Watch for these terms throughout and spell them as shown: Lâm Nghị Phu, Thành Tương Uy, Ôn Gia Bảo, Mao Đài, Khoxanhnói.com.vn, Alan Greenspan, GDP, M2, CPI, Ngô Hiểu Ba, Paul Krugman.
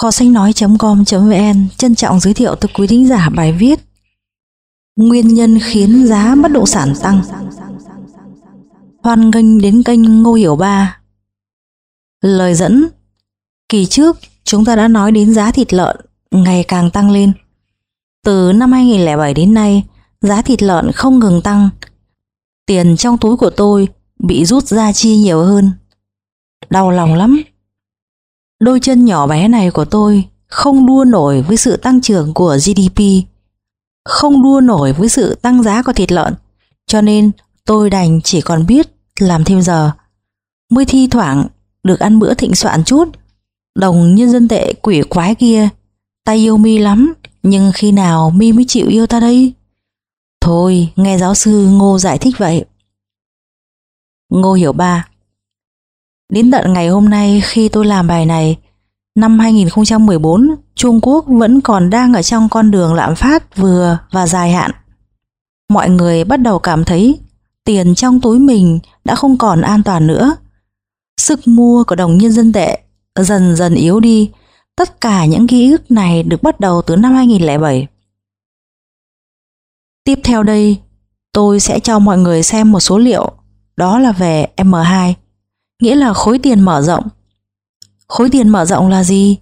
Khoxanhnói.com.vn trân trọng giới thiệu tới quý thính giả bài viết Nguyên nhân khiến giá bất động sản tăng. Hoan nghênh đến kênh Ngô Hiểu Ba. Lời dẫn: kỳ trước chúng ta đã nói đến giá thịt lợn ngày càng tăng lên. Từ năm 2007 đến nay, giá thịt lợn không ngừng tăng. Tiền trong túi của tôi bị rút ra chi nhiều hơn. Đau lòng lắm. Đôi chân nhỏ bé này của tôi không đua nổi với sự tăng trưởng của GDP, không đua nổi với sự tăng giá của thịt lợn, cho nên tôi đành chỉ còn biết làm thêm giờ, mới thi thoảng được ăn bữa thịnh soạn chút. Đồng nhân dân tệ quỷ quái kia, ta yêu mi lắm, nhưng khi nào mi mới chịu yêu ta đây? Thôi, nghe giáo sư Ngô giải thích vậy. Ngô Hiểu Ba. Đến tận ngày hôm nay khi tôi làm bài này, năm 2014, Trung Quốc vẫn còn đang ở trong con đường lạm phát vừa và dài hạn. Mọi người bắt đầu cảm thấy tiền trong túi mình đã không còn an toàn nữa. Sức mua của đồng nhân dân tệ dần dần yếu đi. Tất cả những ký ức này được bắt đầu từ năm 2007. Tiếp theo đây, tôi sẽ cho mọi người xem một số liệu, đó là về M2, nghĩa là khối tiền mở rộng. Khối tiền mở rộng là gì?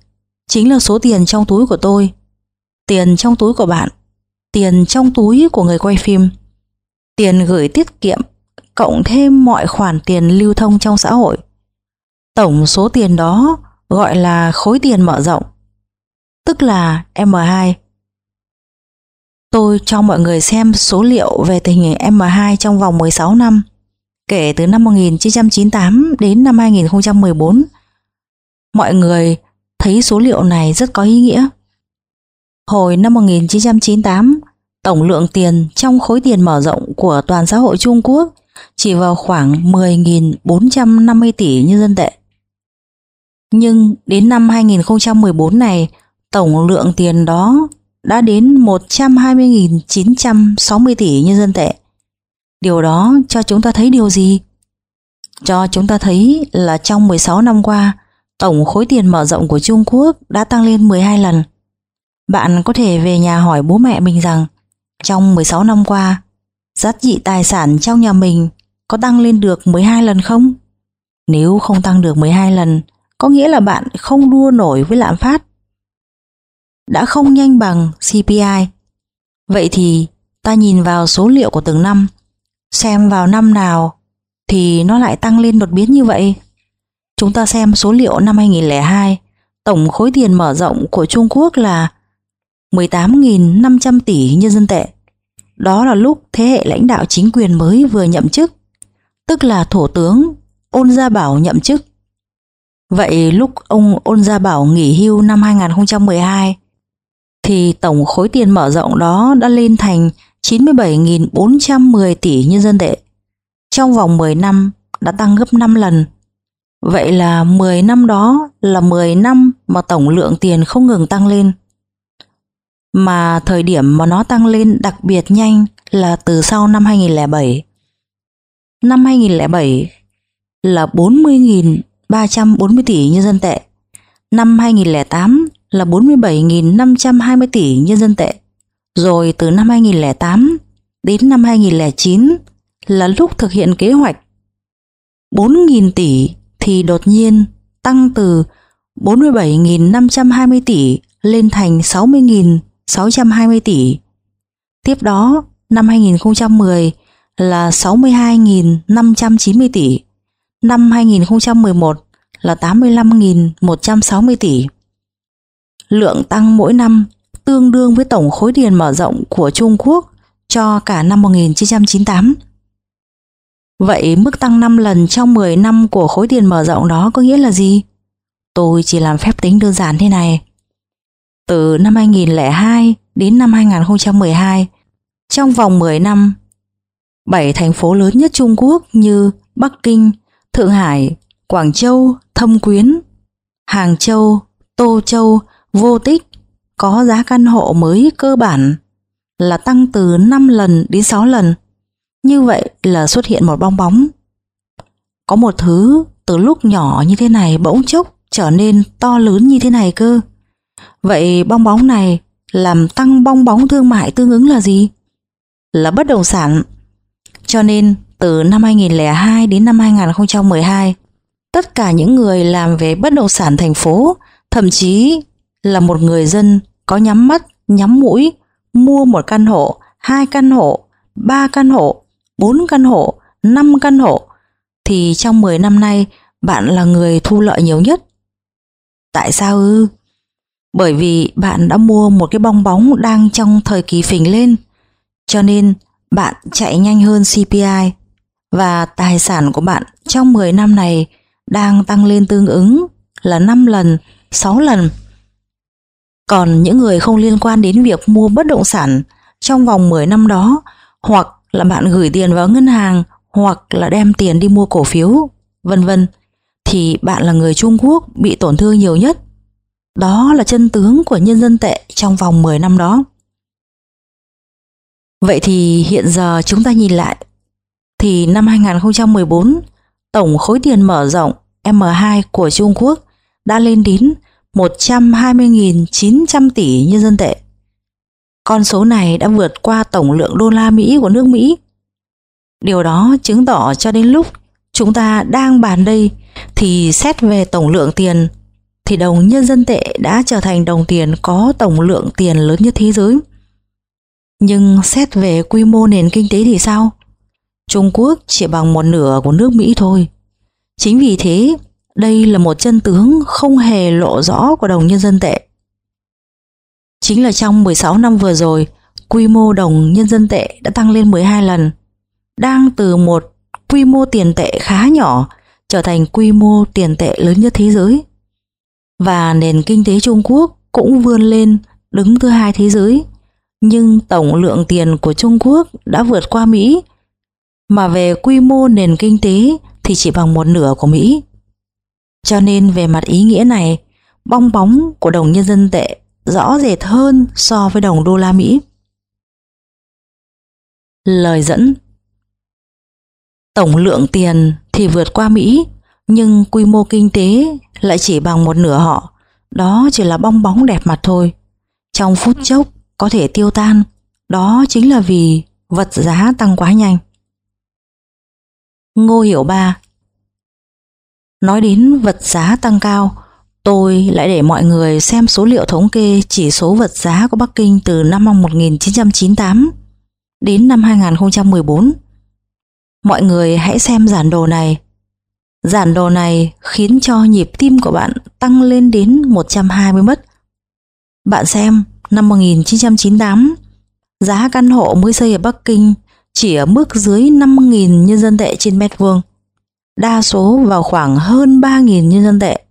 Chính là số tiền trong túi của tôi, tiền trong túi của bạn, tiền trong túi của người quay phim, tiền gửi tiết kiệm, cộng thêm mọi khoản tiền lưu thông trong xã hội. Tổng số tiền đó gọi là khối tiền mở rộng, tức là M2. Tôi cho mọi người xem số liệu về tình hình M2 trong vòng 16 năm, kể từ năm 1998 đến năm 2014. Mọi người thấy số liệu này rất có ý nghĩa. Hồi năm 1998, tổng lượng tiền trong khối tiền mở rộng của toàn xã hội Trung Quốc chỉ vào khoảng 10.450 tỷ nhân dân tệ. Nhưng đến năm 2014 này, tổng lượng tiền đó đã đến 120.960 tỷ nhân dân tệ. Điều đó cho chúng ta thấy điều gì? Cho chúng ta thấy là trong 16 năm qua, tổng khối tiền mở rộng của Trung Quốc đã tăng lên 12 lần. Bạn có thể về nhà hỏi bố mẹ mình rằng, trong 16 năm qua, giá trị tài sản trong nhà mình có tăng lên được 12 lần không? Nếu không tăng được 12 lần, có nghĩa là bạn không đua nổi với lạm phát, đã không nhanh bằng CPI. Vậy thì ta nhìn vào số liệu của từng năm, xem vào năm nào thì nó lại tăng lên đột biến như vậy. Chúng ta xem số liệu năm 2002, tổng khối tiền mở rộng của Trung Quốc là 18.500 tỷ nhân dân tệ. Đó là lúc thế hệ lãnh đạo chính quyền mới vừa nhậm chức, tức là Thủ tướng Ôn Gia Bảo nhậm chức. Vậy lúc ông Ôn Gia Bảo nghỉ hưu năm 2012 thì tổng khối tiền mở rộng đó đã lên thành 97.410 tỷ nhân dân tệ. Trong vòng 10 năm đã tăng gấp 5 lần. Vậy là 10 năm đó là 10 năm mà tổng lượng tiền không ngừng tăng lên. Mà thời điểm mà nó tăng lên đặc biệt nhanh là từ sau năm 2007. Năm 2007 là 40.340 tỷ nhân dân tệ. Năm 2008 là 47.520 tỷ nhân dân tệ. Rồi từ năm 2008 đến năm 2009 là lúc thực hiện kế hoạch 4.000 tỷ thì đột nhiên tăng từ 47.520 tỷ lên thành 60.620 tỷ. Tiếp đó, năm 2010 là 62.590 tỷ. Năm 2011 là 85.160 tỷ. Lượng tăng mỗi năm tương đương với tổng khối tiền mở rộng của Trung Quốc cho cả năm 1998. Vậy mức tăng 5 lần trong 10 năm của khối tiền mở rộng đó có nghĩa là gì? Tôi chỉ làm phép tính đơn giản thế này. Từ năm 2002 đến năm 2012, trong vòng 10 năm, 7 thành phố lớn nhất Trung Quốc như Bắc Kinh, Thượng Hải, Quảng Châu, Thâm Quyến, Hàng Châu, Tô Châu, Vô Tích có giá căn hộ mới cơ bản là tăng từ 5 lần đến 6 lần. Như vậy là xuất hiện một bong bóng. Có một thứ từ lúc nhỏ như thế này bỗng chốc trở nên to lớn như thế này cơ. Vậy bong bóng này làm tăng bong bóng thương mại tương ứng là gì? Là bất động sản. Cho nên từ năm 2002 đến năm 2012, tất cả những người làm về bất động sản thành phố, thậm chí là một người dân có nhắm mắt, nhắm mũi, mua một căn hộ, 2 căn hộ, 3 căn hộ, 4 căn hộ, 5 căn hộ, thì trong 10 năm nay bạn là người thu lợi nhiều nhất. Tại sao ư? Bởi vì bạn đã mua một cái bong bóng đang trong thời kỳ phình lên, cho nên bạn chạy nhanh hơn CPI và tài sản của bạn trong 10 năm này đang tăng lên tương ứng là 5 lần, 6 lần. Còn những người không liên quan đến việc mua bất động sản trong vòng 10 năm đó, hoặc là bạn gửi tiền vào ngân hàng, hoặc là đem tiền đi mua cổ phiếu, vân vân, thì bạn là người Trung Quốc bị tổn thương nhiều nhất. Đó là chân tướng của nhân dân tệ trong vòng 10 năm đó. Vậy thì hiện giờ chúng ta nhìn lại, thì năm 2014, tổng khối tiền mở rộng M2 của Trung Quốc đã lên đến 120.900 tỷ nhân dân tệ. Con số này đã vượt qua tổng lượng đô la Mỹ của nước Mỹ. Điều đó chứng tỏ cho đến lúc chúng ta đang bàn đây thì xét về tổng lượng tiền, thì đồng nhân dân tệ đã trở thành đồng tiền có tổng lượng tiền lớn nhất thế giới. Nhưng xét về quy mô nền kinh tế thì sao? Trung Quốc chỉ bằng 1/2 của nước Mỹ thôi. Chính vì thế, đây là một chân tướng không hề lộ rõ của đồng nhân dân tệ. Chính là trong 16 năm vừa rồi, quy mô đồng nhân dân tệ đã tăng lên 12 lần, đang từ một quy mô tiền tệ khá nhỏ trở thành quy mô tiền tệ lớn nhất thế giới. Và nền kinh tế Trung Quốc cũng vươn lên đứng thứ 2 thế giới, nhưng tổng lượng tiền của Trung Quốc đã vượt qua Mỹ, mà về quy mô nền kinh tế thì chỉ bằng 1/2 của Mỹ. Cho nên về mặt ý nghĩa này, bong bóng của đồng nhân dân tệ rõ rệt hơn so với đồng đô la Mỹ. Lời dẫn: tổng lượng tiền thì vượt qua Mỹ, nhưng quy mô kinh tế lại chỉ bằng 1/2 họ. Đó chỉ là bong bóng đẹp mặt thôi, trong phút chốc có thể tiêu tan. Đó chính là vì vật giá tăng quá nhanh. Ngô Hiểu Ba. Nói đến vật giá tăng cao, tôi lại để mọi người xem số liệu thống kê chỉ số vật giá của Bắc Kinh từ năm 1998 đến năm 2014. Mọi người hãy xem giản đồ này. Giản đồ này khiến cho nhịp tim của bạn tăng lên đến 120 mất. Bạn xem, năm 1998, giá căn hộ mới xây ở Bắc Kinh chỉ ở mức dưới 5.000 nhân dân tệ trên mét vuông, đa số vào khoảng hơn 3.000 nhân dân tệ,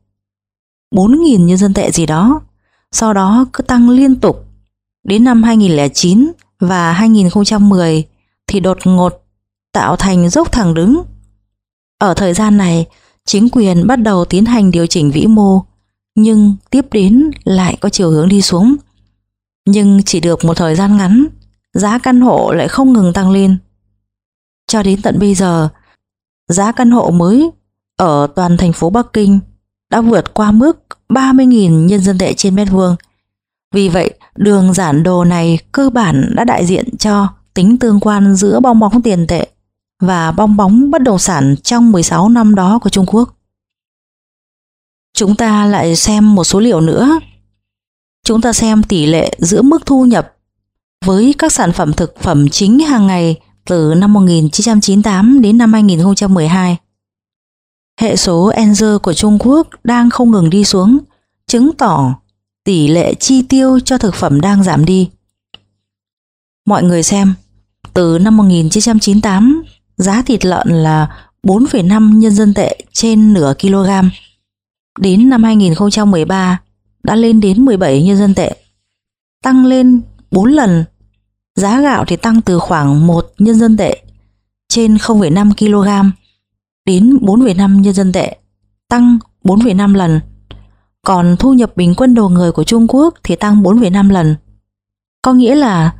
4.000 nhân dân tệ gì đó, sau đó cứ tăng liên tục. Đến năm 2009 và 2010 thì đột ngột tạo thành dốc thẳng đứng. Ở thời gian này, chính quyền bắt đầu tiến hành điều chỉnh vĩ mô, nhưng tiếp đến lại có chiều hướng đi xuống. Nhưng chỉ được một thời gian ngắn, giá căn hộ lại không ngừng tăng lên. Cho đến tận bây giờ, giá căn hộ mới ở toàn thành phố Bắc Kinh đã vượt qua mức 30.000 nhân dân tệ trên mét vuông. Vì vậy, đường giản đồ này cơ bản đã đại diện cho tính tương quan giữa bong bóng tiền tệ và bong bóng bất động sản trong 16 năm đó của Trung Quốc. Chúng ta lại xem một số liệu nữa. Chúng ta xem tỷ lệ giữa mức thu nhập với các sản phẩm thực phẩm chính hàng ngày từ năm 1998 đến năm 2012. Hệ số Enzer của Trung Quốc đang không ngừng đi xuống, chứng tỏ tỷ lệ chi tiêu cho thực phẩm đang giảm đi. Mọi người xem, từ năm 1998, giá thịt lợn là 4,5 nhân dân tệ trên nửa kg. Đến năm 2013 đã lên đến 17 nhân dân tệ, tăng lên 4 lần. Giá gạo thì tăng từ khoảng 1 nhân dân tệ trên 0,5 kg đến 4,5 nhân dân tệ, tăng 4,5 lần. Còn thu nhập bình quân đầu người của Trung Quốc thì tăng 4,5 lần. Có nghĩa là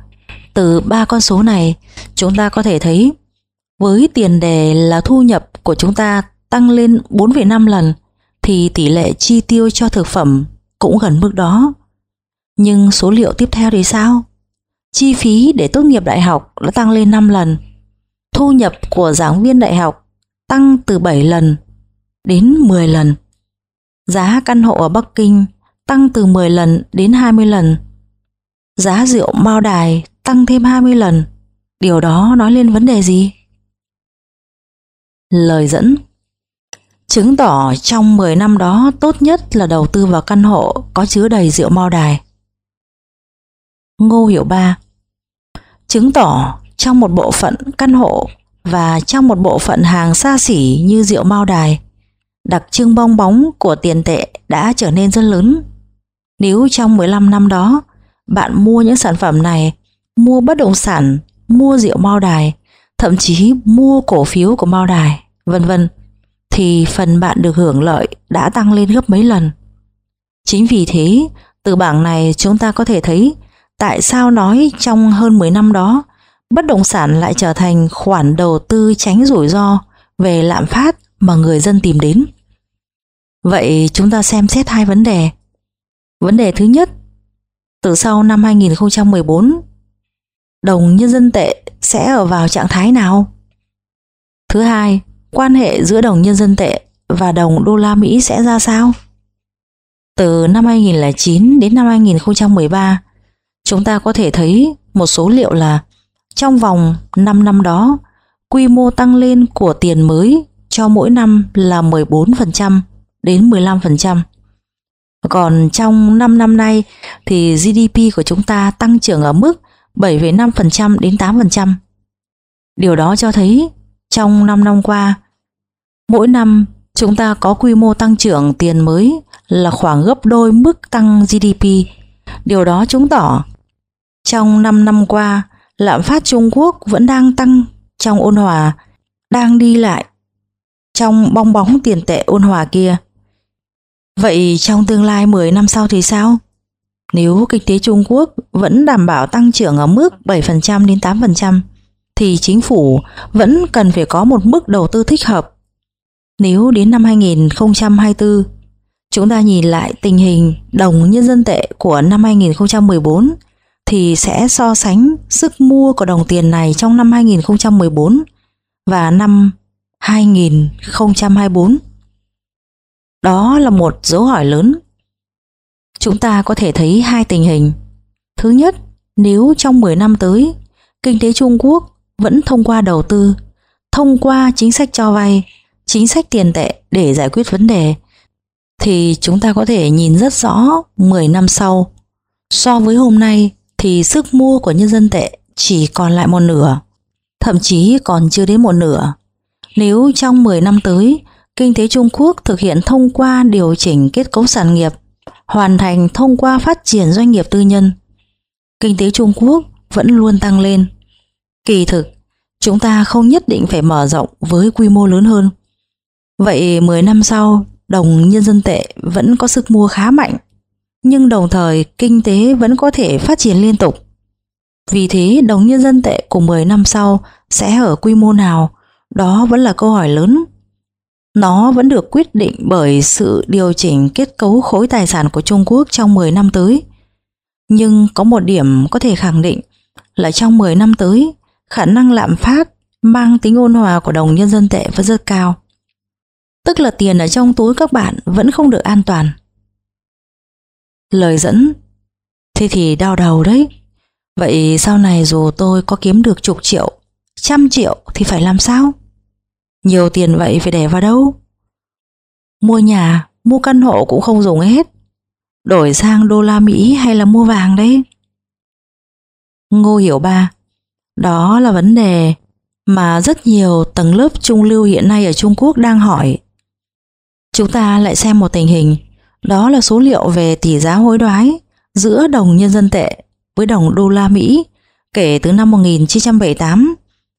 từ 3 con số này, chúng ta có thể thấy với tiền đề là thu nhập của chúng ta tăng lên 4,5 lần thì tỷ lệ chi tiêu cho thực phẩm cũng gần mức đó. Nhưng số liệu tiếp theo thì sao? Chi phí để tốt nghiệp đại học đã tăng lên 5 lần. Thu nhập của giảng viên đại học tăng từ 7 lần đến 10 lần. Giá căn hộ ở Bắc Kinh tăng từ 10 lần đến 20 lần. Giá rượu Mao Đài tăng thêm 20 lần. Điều đó nói lên vấn đề gì? Lời dẫn chứng tỏ trong 10 năm đó tốt nhất là đầu tư vào căn hộ có chứa đầy rượu Mao Đài. Ngô Hiểu Ba chứng tỏ trong một bộ phận căn hộ và trong một bộ phận hàng xa xỉ như rượu Mao Đài, đặc trưng bong bóng của tiền tệ đã trở nên rất lớn. Nếu trong 15 năm đó bạn mua những sản phẩm này, mua bất động sản, mua rượu Mao Đài, thậm chí mua cổ phiếu của Mao Đài, vân vân, thì phần bạn được hưởng lợi đã tăng lên gấp mấy lần. Chính vì thế, từ bảng này chúng ta có thể thấy tại sao nói trong hơn 10 năm đó, bất động sản lại trở thành khoản đầu tư tránh rủi ro về lạm phát mà người dân tìm đến. Vậy chúng ta xem xét hai vấn đề. Vấn đề thứ nhất, từ sau năm 2014, đồng nhân dân tệ sẽ ở vào trạng thái nào? Thứ hai, quan hệ giữa đồng nhân dân tệ và đồng đô la Mỹ sẽ ra sao? Từ năm 2009 đến năm 2013, chúng ta có thể thấy một số liệu là trong vòng 5 năm đó, quy mô tăng lên của tiền mới cho mỗi năm là 14% đến 15%. Còn trong 5 năm nay thì GDP của chúng ta tăng trưởng ở mức 7,5% đến 8%. Điều đó cho thấy trong 5 năm qua, mỗi năm chúng ta có quy mô tăng trưởng tiền mới là khoảng gấp đôi mức tăng GDP. Điều đó chứng tỏ trong 5 năm qua, lạm phát Trung Quốc vẫn đang tăng trong ôn hòa, đang đi lại trong bong bóng tiền tệ ôn hòa kia. Vậy trong tương lai 10 năm sau thì sao? Nếu kinh tế Trung Quốc vẫn đảm bảo tăng trưởng ở mức 7% đến 8%, thì chính phủ vẫn cần phải có một mức đầu tư thích hợp. Nếu đến năm 2024, chúng ta nhìn lại tình hình đồng nhân dân tệ của năm 2014, thì sẽ so sánh sức mua của đồng tiền này trong năm 2014 và năm 2024. Đó là một dấu hỏi lớn. Chúng ta có thể thấy hai tình hình. Thứ nhất, nếu trong 10 năm tới, kinh tế Trung Quốc vẫn thông qua đầu tư, thông qua chính sách cho vay, chính sách tiền tệ để giải quyết vấn đề, thì chúng ta có thể nhìn rất rõ 10 năm sau. So với hôm nay thì sức mua của nhân dân tệ chỉ còn lại một nửa, thậm chí còn chưa đến một nửa. Nếu trong 10 năm tới, kinh tế Trung Quốc thực hiện thông qua điều chỉnh kết cấu sản nghiệp, hoàn thành thông qua phát triển doanh nghiệp tư nhân, kinh tế Trung Quốc vẫn luôn tăng lên. Kỳ thực, chúng ta không nhất định phải mở rộng với quy mô lớn hơn. Vậy 10 năm sau, đồng nhân dân tệ vẫn có sức mua khá mạnh, nhưng đồng thời kinh tế vẫn có thể phát triển liên tục. Vì thế, đồng nhân dân tệ của 10 năm sau sẽ ở quy mô nào? Đó vẫn là câu hỏi lớn. Nó vẫn được quyết định bởi sự điều chỉnh kết cấu khối tài sản của Trung Quốc trong 10 năm tới. Nhưng có một điểm có thể khẳng định là trong 10 năm tới, khả năng lạm phát mang tính ôn hòa của đồng nhân dân tệ vẫn rất cao. Tức là tiền ở trong túi các bạn vẫn không được an toàn. Lời dẫn: thế thì đau đầu đấy. Vậy sau này dù tôi có kiếm được chục triệu, 100 triệu thì phải làm sao? Nhiều tiền vậy phải để vào đâu? Mua nhà, mua căn hộ cũng không dùng hết. Đổi sang đô la Mỹ hay là mua vàng đấy? Ngô Hiểu Ba: đó là vấn đề mà rất nhiều tầng lớp trung lưu hiện nay ở Trung Quốc đang hỏi. Chúng ta lại xem một tình hình, đó là số liệu về tỷ giá hối đoái giữa đồng nhân dân tệ với đồng đô la Mỹ kể từ năm 1978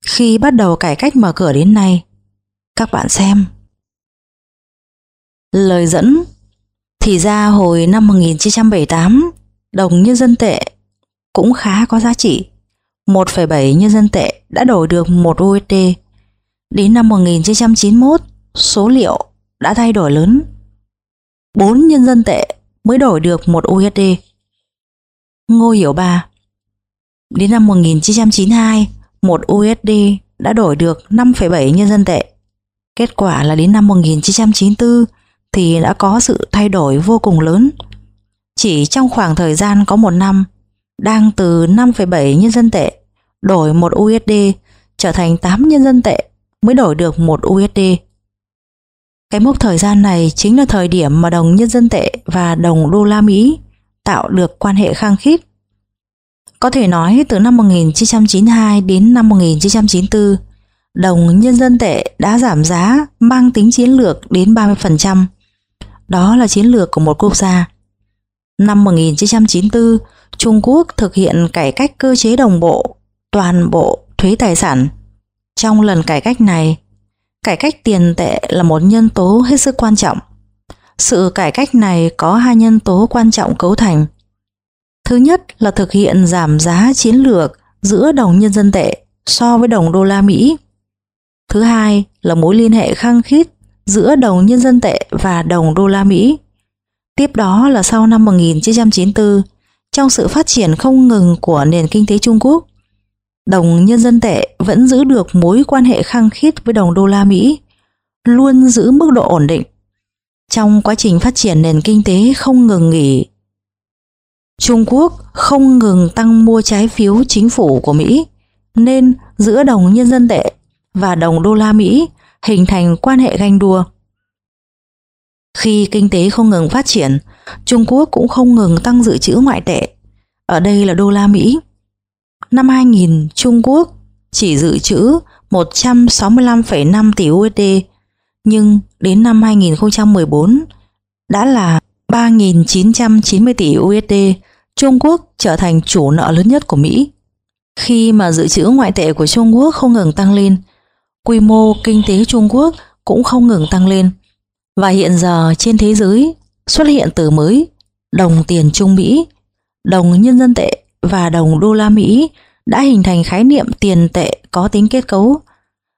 khi bắt đầu cải cách mở cửa đến nay. Các bạn xem. Lời dẫn: thì ra hồi năm 1978, đồng nhân dân tệ cũng khá có giá trị. 1,7 nhân dân tệ đã đổi được 1 USD. Đến năm 1991, số liệu đã thay đổi lớn. 4 nhân dân tệ mới đổi được 1 USD. Ngô Hiểu Ba. Đến năm 1992, một USD đã đổi được 5,7 nhân dân tệ. Kết quả là đến năm 1994 thì đã có sự thay đổi vô cùng lớn. Chỉ trong khoảng thời gian có một năm, đang từ 5,7 nhân dân tệ đổi một USD trở thành 8 nhân dân tệ mới đổi được một USD. Cái mốc thời gian này chính là thời điểm mà đồng nhân dân tệ và đồng đô la Mỹ tạo được quan hệ khăng khít. Có thể nói từ năm 1992 đến năm 1994, đồng nhân dân tệ đã giảm giá mang tính chiến lược đến 30%. Đó là chiến lược của một quốc gia. Năm 1994, Trung Quốc thực hiện cải cách cơ chế đồng bộ, toàn bộ thuế tài sản. Trong lần cải cách này, cải cách tiền tệ là một nhân tố hết sức quan trọng. Sự cải cách này có hai nhân tố quan trọng cấu thành. Thứ nhất là thực hiện giảm giá chiến lược giữa đồng nhân dân tệ so với đồng đô la Mỹ. Thứ hai là mối liên hệ khăng khít giữa đồng nhân dân tệ và đồng đô la Mỹ. Tiếp đó là sau năm 1994, trong sự phát triển không ngừng của nền kinh tế Trung Quốc, đồng nhân dân tệ vẫn giữ được mối quan hệ khăng khít với đồng đô la Mỹ, luôn giữ mức độ ổn định. Trong quá trình phát triển nền kinh tế không ngừng nghỉ, Trung Quốc không ngừng tăng mua trái phiếu chính phủ của Mỹ, nên giữa đồng nhân dân tệ và đồng đô la Mỹ hình thành quan hệ ganh đua. Khi kinh tế không ngừng phát triển, Trung Quốc cũng không ngừng tăng dự trữ ngoại tệ, ở đây là đô la Mỹ. Năm 2000, Trung Quốc chỉ dự trữ 165,5 tỷ USD, nhưng đến năm 2014 đã là 3.990 tỷ USD, Trung Quốc trở thành chủ nợ lớn nhất của Mỹ. Khi mà dự trữ ngoại tệ của Trung Quốc không ngừng tăng lên, quy mô kinh tế Trung Quốc cũng không ngừng tăng lên. Và hiện giờ trên thế giới xuất hiện từ mới, đồng tiền Trung Mỹ, đồng nhân dân tệ và đồng đô la Mỹ đã hình thành khái niệm tiền tệ có tính kết cấu,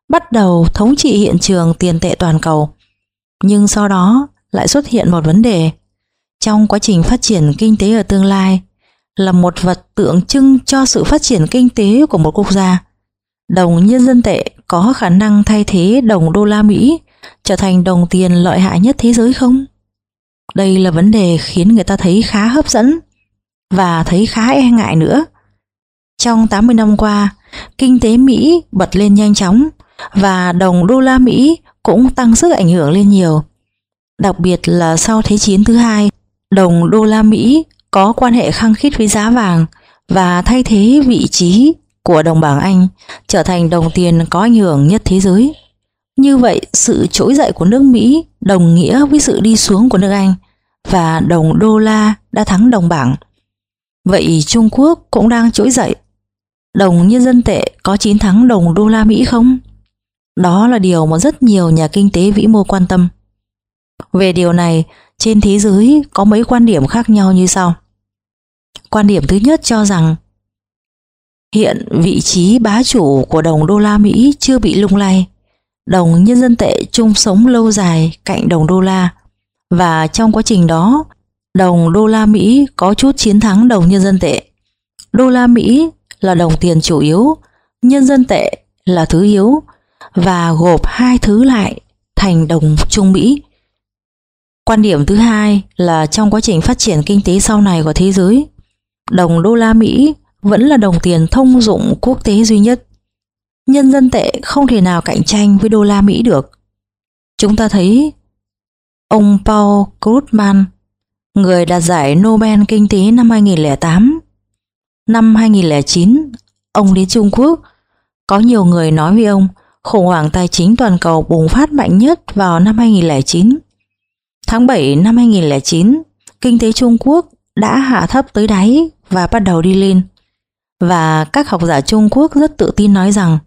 bắt đầu thống trị hiện trường tiền tệ toàn cầu. Nhưng sau đó lại xuất hiện một vấn đề. Trong quá trình phát triển kinh tế ở tương lai, là một vật tượng trưng cho sự phát triển kinh tế của một quốc gia, đồng nhân dân tệ có khả năng thay thế đồng đô la Mỹ trở thành đồng tiền lợi hại nhất thế giới không? Đây là vấn đề khiến người ta thấy khá hấp dẫn và thấy khá e ngại nữa. Trong 80 năm qua, kinh tế Mỹ bật lên nhanh chóng và đồng đô la Mỹ cũng tăng sức ảnh hưởng lên nhiều. Đặc biệt là sau Thế chiến thứ hai, đồng đô la Mỹ có quan hệ khăng khít với giá vàng và thay thế vị trí của đồng bảng Anh, trở thành đồng tiền có ảnh hưởng nhất thế giới. Như vậy, sự trỗi dậy của nước Mỹ đồng nghĩa với sự đi xuống của nước Anh và đồng đô la đã thắng đồng bảng. Vậy Trung Quốc cũng đang trỗi dậy. Đồng nhân dân tệ có chiến thắng đồng đô la Mỹ không? Đó là điều mà rất nhiều nhà kinh tế vĩ mô quan tâm. Về điều này, trên thế giới có mấy quan điểm khác nhau như sau. Quan điểm thứ nhất cho rằng hiện vị trí bá chủ của đồng đô la Mỹ chưa bị lung lay. Đồng nhân dân tệ chung sống lâu dài cạnh đồng đô la và trong quá trình đó, đồng đô la Mỹ có chút chiến thắng đồng nhân dân tệ. Đô la Mỹ là đồng tiền chủ yếu, nhân dân tệ là thứ yếu và gộp hai thứ lại thành đồng Trung Mỹ. Quan điểm thứ hai là trong quá trình phát triển kinh tế sau này của thế giới, đồng đô la Mỹ vẫn là đồng tiền thông dụng quốc tế duy nhất. Nhân dân tệ không thể nào cạnh tranh với đô la Mỹ được. Chúng ta thấy ông Paul Krugman, người đạt giải Nobel Kinh tế năm 2008, năm 2009, ông đến Trung Quốc. Có nhiều người nói với ông, khủng hoảng tài chính toàn cầu bùng phát mạnh nhất vào năm 2009. Tháng 7 năm 2009, kinh tế Trung Quốc đã hạ thấp tới đáy và bắt đầu đi lên. Và các học giả Trung Quốc rất tự tin nói rằng,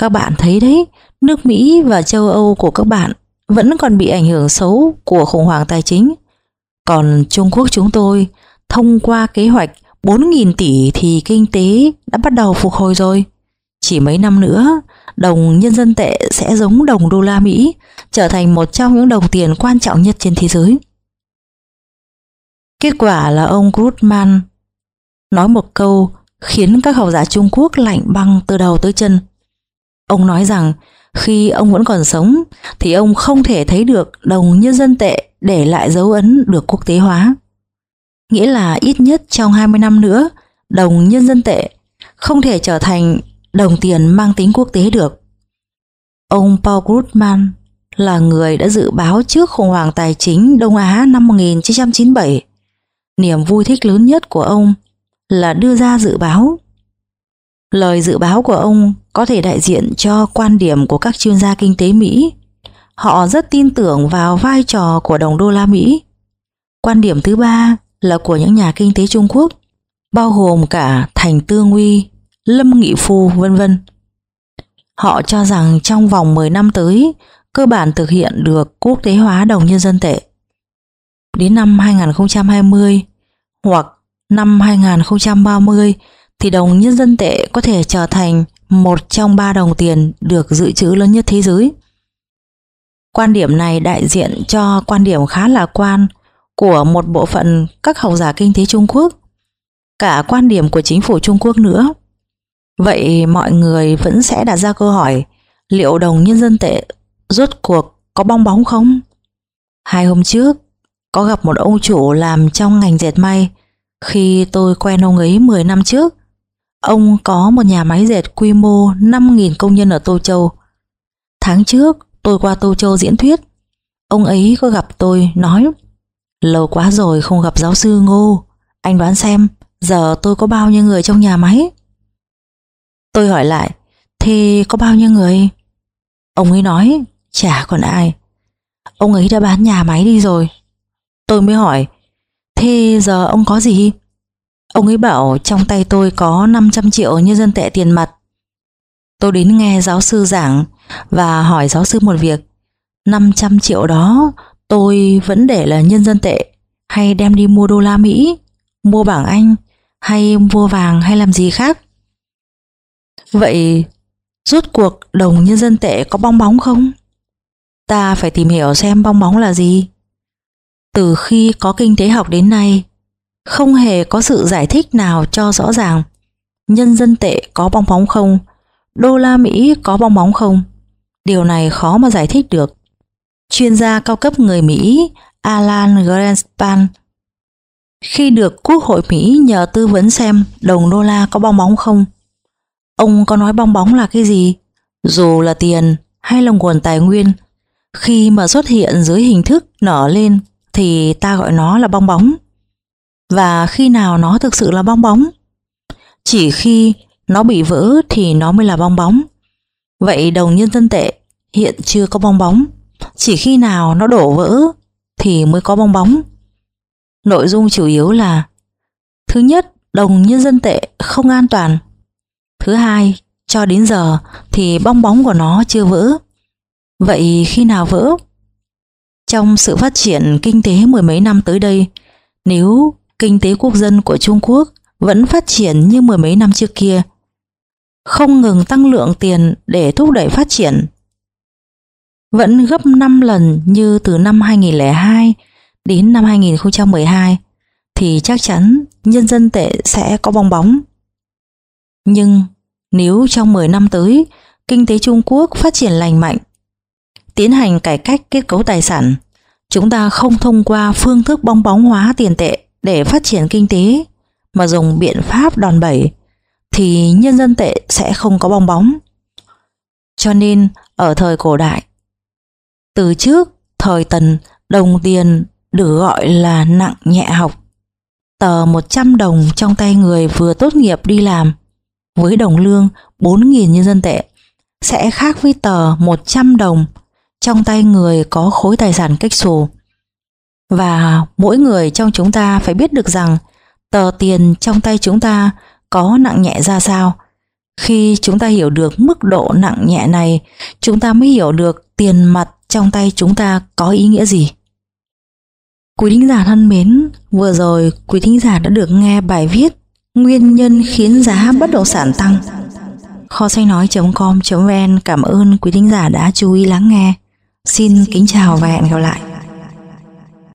các bạn thấy đấy, nước Mỹ và châu Âu của các bạn vẫn còn bị ảnh hưởng xấu của khủng hoảng tài chính. Còn Trung Quốc chúng tôi, thông qua kế hoạch 4.000 tỷ thì kinh tế đã bắt đầu phục hồi rồi. Chỉ mấy năm nữa, đồng nhân dân tệ sẽ giống đồng đô la Mỹ, trở thành một trong những đồng tiền quan trọng nhất trên thế giới. Kết quả là ông Krugman nói một câu khiến các học giả Trung Quốc lạnh băng từ đầu tới chân. Ông nói rằng khi ông vẫn còn sống thì ông không thể thấy được đồng nhân dân tệ để lại dấu ấn được quốc tế hóa. Nghĩa là ít nhất trong 20 năm nữa, đồng nhân dân tệ không thể trở thành đồng tiền mang tính quốc tế được. Ông Paul Krugman là người đã dự báo trước khủng hoảng tài chính Đông Á năm 1997. Niềm vui thích lớn nhất của ông là đưa ra dự báo. Lời dự báo của ông có thể đại diện cho quan điểm của các chuyên gia kinh tế Mỹ. Họ rất tin tưởng vào vai trò của đồng đô la Mỹ. Quan điểm thứ ba là của những nhà kinh tế Trung Quốc, bao gồm cả Thành Tương Uy, Lâm Nghị Phu, vân vân. Họ cho rằng trong vòng 10 năm tới, cơ bản thực hiện được quốc tế hóa đồng nhân dân tệ. Đến năm 2020 hoặc năm 2030 thì đồng nhân dân tệ có thể trở thành một trong 3 đồng tiền được dự trữ lớn nhất thế giới. Quan điểm này đại diện cho quan điểm khá lạc quan của một bộ phận các học giả kinh tế Trung Quốc, cả quan điểm của chính phủ Trung Quốc nữa. Vậy mọi người vẫn sẽ đặt ra câu hỏi liệu đồng nhân dân tệ rốt cuộc có bong bóng không? Hai hôm trước, có gặp một ông chủ làm trong ngành dệt may. Khi tôi quen ông ấy 10 năm trước, ông có một nhà máy dệt quy mô 5.000 công nhân ở Tô Châu. Tháng trước, tôi qua Tô Châu diễn thuyết. Ông ấy có gặp tôi nói, lâu quá rồi không gặp giáo sư Ngô. Anh đoán xem, giờ tôi có bao nhiêu người trong nhà máy? Tôi hỏi lại, thế có bao nhiêu người? Ông ấy nói, chả còn ai. Ông ấy đã bán nhà máy đi rồi. Tôi mới hỏi, thế giờ ông có gì? Ông ấy bảo trong tay tôi có 500 triệu nhân dân tệ tiền mặt. Tôi đến nghe giáo sư giảng và hỏi giáo sư một việc. 500 triệu đó tôi vẫn để là nhân dân tệ hay đem đi mua đô la Mỹ, mua bảng Anh hay mua vàng hay làm gì khác? Vậy rốt cuộc đồng nhân dân tệ có bong bóng không? Ta phải tìm hiểu xem bong bóng là gì. Từ khi có kinh tế học đến nay, không hề có sự giải thích nào cho rõ ràng nhân dân tệ có bong bóng không, đô la Mỹ có bong bóng không. Điều này khó mà giải thích được. Chuyên gia cao cấp người Mỹ Alan Greenspan, khi được Quốc hội Mỹ nhờ tư vấn xem đồng đô la có bong bóng không, ông có nói bong bóng là cái gì, dù là tiền hay là nguồn tài nguyên, khi mà xuất hiện dưới hình thức nở lên thì ta gọi nó là bong bóng. Và khi nào nó thực sự là bong bóng? Chỉ khi nó bị vỡ thì nó mới là bong bóng. Vậy đồng nhân dân tệ hiện chưa có bong bóng, chỉ khi nào nó đổ vỡ thì mới có bong bóng. Nội dung chủ yếu là: thứ nhất, đồng nhân dân tệ không an toàn. Thứ hai, cho đến giờ thì bong bóng của nó chưa vỡ. Vậy khi nào vỡ? Trong sự phát triển kinh tế mười mấy năm tới đây, nếu kinh tế quốc dân của Trung Quốc vẫn phát triển như mười mấy năm trước kia, không ngừng tăng lượng tiền để thúc đẩy phát triển, vẫn gấp 5 lần như từ năm 2002 đến năm 2012, thì chắc chắn nhân dân tệ sẽ có bong bóng. Nhưng nếu trong 10 năm tới, kinh tế Trung Quốc phát triển lành mạnh, tiến hành cải cách kết cấu tài sản, chúng ta không thông qua phương thức bong bóng hóa tiền tệ để phát triển kinh tế, mà dùng biện pháp đòn bẩy, thì nhân dân tệ sẽ không có bong bóng. Cho nên, ở thời cổ đại, từ trước thời Tần, đồng tiền được gọi là nặng nhẹ học. Tờ 100 đồng trong tay người vừa tốt nghiệp đi làm với đồng lương 4.000 nhân dân tệ sẽ khác với tờ 100 đồng trong tay người có khối tài sản kếch xù. Và mỗi người trong chúng ta phải biết được rằng tờ tiền trong tay chúng ta có nặng nhẹ ra sao. Khi chúng ta hiểu được mức độ nặng nhẹ này, chúng ta mới hiểu được tiền mặt trong tay chúng ta có ý nghĩa gì. Quý thính giả thân mến, vừa rồi quý thính giả đã được nghe bài viết Nguyên nhân khiến giá bất động sản tăng. Khoxanhnói.com.vn cảm ơn quý thính giả đã chú ý lắng nghe. Xin kính chào và hẹn gặp lại.